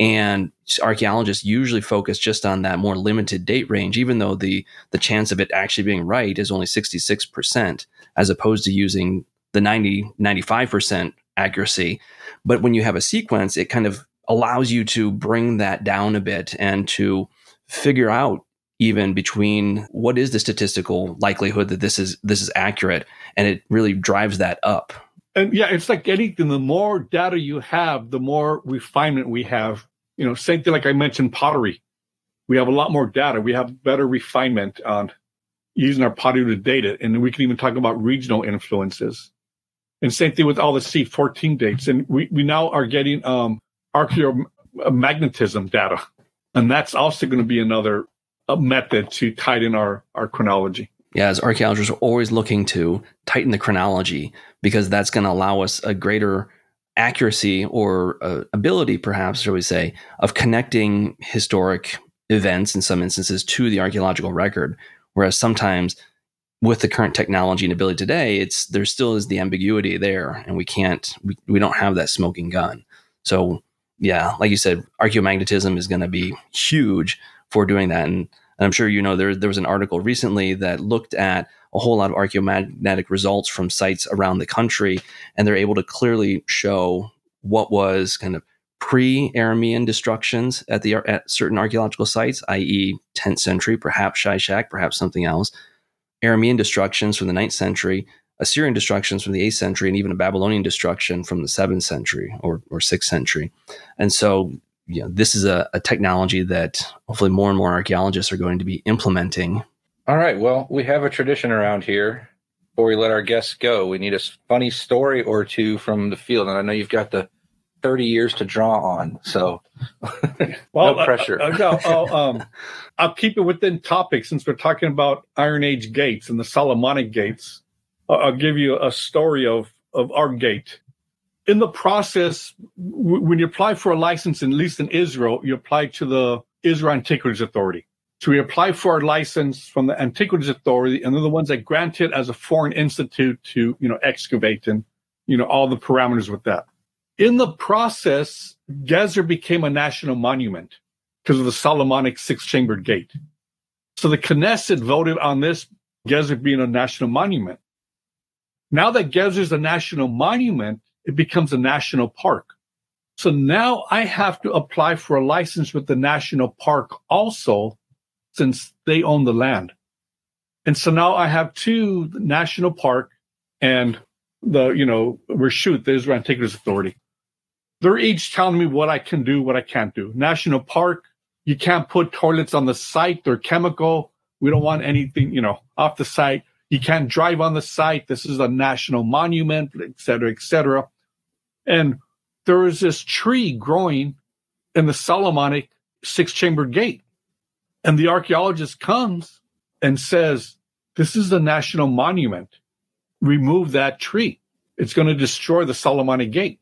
And archaeologists usually focus just on that more limited date range, even though the the chance of it actually being right is only sixty-six percent, as opposed to using the ninety, ninety-five percent accuracy. But when you have a sequence, it kind of allows you to bring that down a bit and to figure out even between what is the statistical likelihood that this is this is accurate, and it really drives that up. And yeah, it's like anything. The more data you have, the more refinement we have. You know, same thing like I mentioned, pottery. We have a lot more data. We have better refinement on using our pottery to date it. And we can even talk about regional influences. And same thing with all the C fourteen dates. And we, we now are getting um, archaeomagnetism data. And that's also going to be another uh, method to tighten our, our chronology. Yeah, as archaeologists are always looking to tighten the chronology, because that's going to allow us a greater accuracy or uh, ability, perhaps, shall we say, of connecting historic events in some instances to the archaeological record. Whereas sometimes with the current technology and ability today, it's there still is the ambiguity there, and we can't we, we don't have that smoking gun. So yeah, like you said, archaeomagnetism is going to be huge for doing that. And And I'm sure you know there there was an article recently that looked at a whole lot of archaeomagnetic results from sites around the country, and they're able to clearly show what was kind of pre-Aramean destructions at the at certain archaeological sites, that is, tenth century, perhaps Shishak, perhaps something else, Aramean destructions from the ninth century, Assyrian destructions from the eighth century, and even a Babylonian destruction from the seventh century or or sixth century, and so. You know, this is a, a technology that hopefully more and more archaeologists are going to be implementing. All right. Well, we have a tradition around here. Before we let our guests go, we need a funny story or two from the field. And I know you've got the thirty years to draw on, so well, no pressure. Uh, uh, no, I'll, um, I'll keep it within topic since we're talking about Iron Age gates and the Solomonic gates. Uh, I'll give you a story of, of our gate. In the process, w- when you apply for a license, at least in Israel, you apply to the Israel Antiquities Authority. So we applied for our license from the Antiquities Authority, and they're the ones that grant it as a foreign institute to, you know, excavate and, you know, all the parameters with that. In the process, Gezer became a national monument because of the Solomonic six-chambered gate. So the Knesset voted on this, Gezer being a national monument. Now that Gezer is a national monument, it becomes a national park. So now I have to apply for a license with the national park also, since they own the land. And so now I have two, the national park and the, you know, Reshut, the Israel Antiquities Authority. They're each telling me what I can do, what I can't do. National park, you can't put toilets on the site. They're chemical. We don't want anything, you know, off the site. You can't drive on the site. This is a national monument, et cetera, et cetera. And there was this tree growing in the Solomonic six-chambered gate. And the archaeologist comes and says, this is a national monument. Remove that tree. It's going to destroy the Solomonic gate.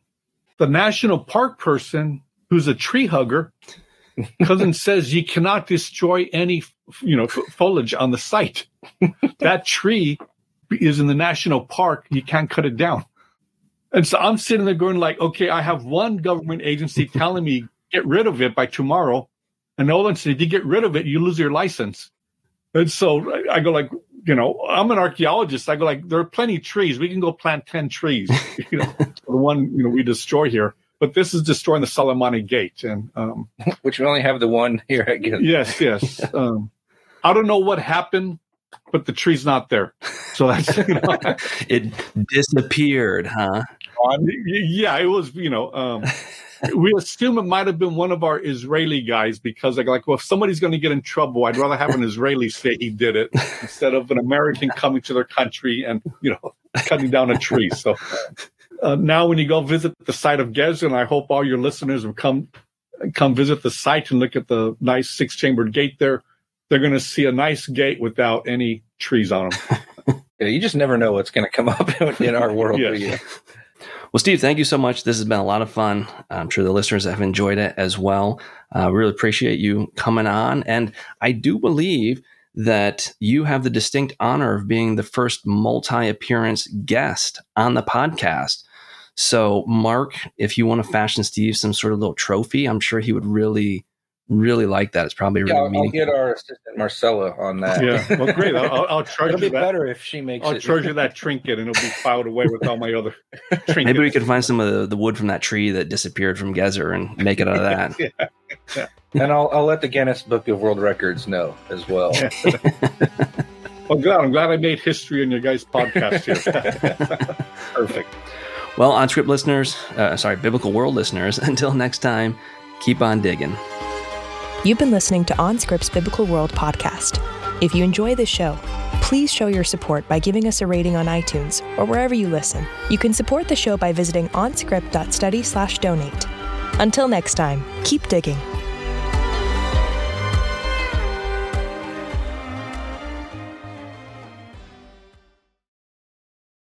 The national park person, who's a tree hugger, comes and says, you cannot destroy any, you know, foliage on the site. That tree is in the national park. You can't cut it down. And so I'm sitting there going like, okay, I have one government agency telling me get rid of it by tomorrow. And Olin said, if you get rid of it, you lose your license. And so I go like, you know, I'm an archaeologist. I go like, there are plenty of trees. We can go plant ten trees. You know, the one, you know, we destroy here. But this is destroying the Solomonic gate. and um, Which we only have the one here again. Yes, yes. um, I don't know what happened, but the tree's not there. So that's, you know. It disappeared, huh? Um, yeah, it was, you know. Um, We assume it might have been one of our Israeli guys because they're like, well, if somebody's going to get in trouble, I'd rather have an Israeli say he did it instead of an American coming to their country and, you know, cutting down a tree. So uh, now when you go visit the site of Gezer, and I hope all your listeners will come come visit the site and look at the nice six-chambered gate there, they're going to see a nice gate without any trees on them. Yeah, you just never know what's going to come up in our world. Yes. For you. Well, Steve, thank you so much. This has been a lot of fun. I'm sure the listeners have enjoyed it as well. I uh, really appreciate you coming on. And I do believe that you have the distinct honor of being the first multi-appearance guest on the podcast. So, Mark, if you want to fashion Steve some sort of little trophy, I'm sure he would really, really like that. It's probably yeah, really I'll, meaningful. I'll get our assistant, Marcella, on that. Yeah, well, great. I'll, I'll charge it'll you be that. Better if she makes I'll it. I'll charge you that trinket, and it'll be filed away with all my other trinkets. Maybe we could find some of the, the wood from that tree that disappeared from Gezer and make it out of that. Yeah. Yeah. And I'll, I'll let the Guinness Book of World Records know as well. Well, glad, I'm glad I made history in your guys' podcast here. Perfect. Well, OnScript listeners, uh, sorry, Biblical World listeners, until next time, keep on digging. You've been listening to OnScript's Biblical World podcast. If you enjoy this show, please show your support by giving us a rating on iTunes or wherever you listen. You can support the show by visiting onscript dot study slash donate. Until next time, keep digging.